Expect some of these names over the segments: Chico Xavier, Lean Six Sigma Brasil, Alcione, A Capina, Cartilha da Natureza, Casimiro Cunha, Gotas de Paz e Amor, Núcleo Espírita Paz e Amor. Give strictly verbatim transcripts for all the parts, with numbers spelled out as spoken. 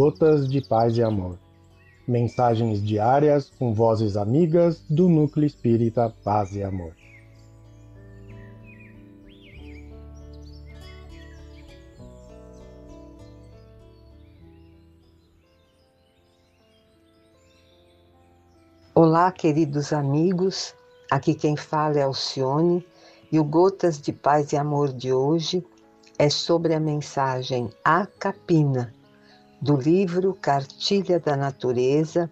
Gotas de Paz e Amor. Mensagens diárias com vozes amigas do Núcleo Espírita Paz e Amor. Olá, queridos amigos. Aqui quem fala é Alcione e o Gotas de Paz e Amor de hoje é sobre a mensagem A Capina, do livro Cartilha da Natureza,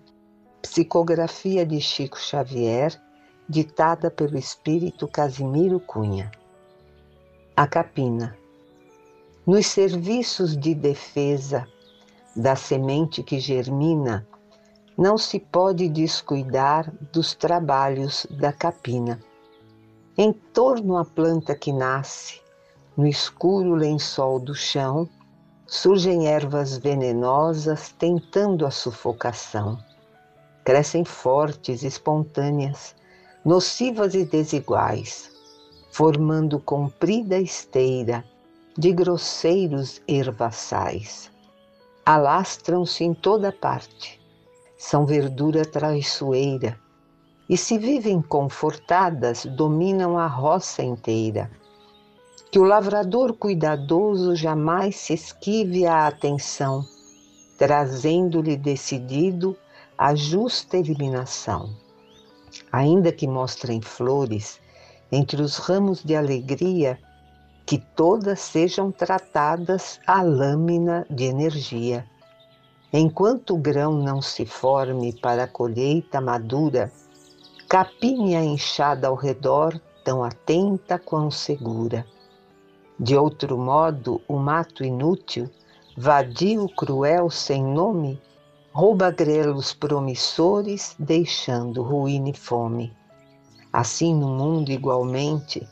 psicografia de Chico Xavier, ditada pelo espírito Casimiro Cunha. A Capina. Nos serviços de defesa da semente que germina, não se pode descuidar dos trabalhos da capina. Em torno à planta que nasce, no escuro lençol do chão, surgem ervas venenosas tentando a sufocação. Crescem fortes, espontâneas, nocivas e desiguais, formando comprida esteira de grosseiros hervaçais. Alastram-se em toda parte, são verdura traiçoeira, e se vivem confortadas, dominam a roça inteira. Que o lavrador cuidadoso jamais se esquive à atenção, trazendo-lhe decidido a justa eliminação. Ainda que mostrem flores entre os ramos de alegria, que todas sejam tratadas à lâmina de energia. Enquanto o grão não se forme para a colheita madura, capine a enxada ao redor, tão atenta quão segura. De outro modo, o mato inútil, vadio, cruel, sem nome, rouba grelos promissores, deixando ruína e fome. Assim, no mundo igualmente,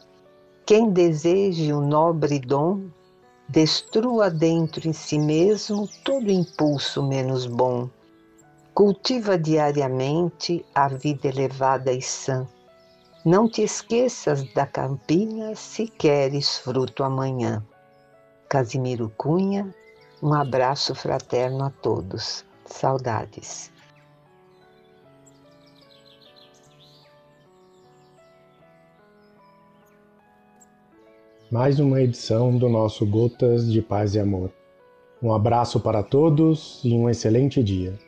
quem deseje o nobre dom, destrua dentro em si mesmo todo impulso menos bom. Cultiva diariamente a vida elevada e sã. Não te esqueças da capina se queres fruto amanhã. Casimiro Cunha, um abraço fraterno a todos. Saudades. Mais uma edição do nosso Gotas de Paz e Amor. Um abraço para todos e um excelente dia.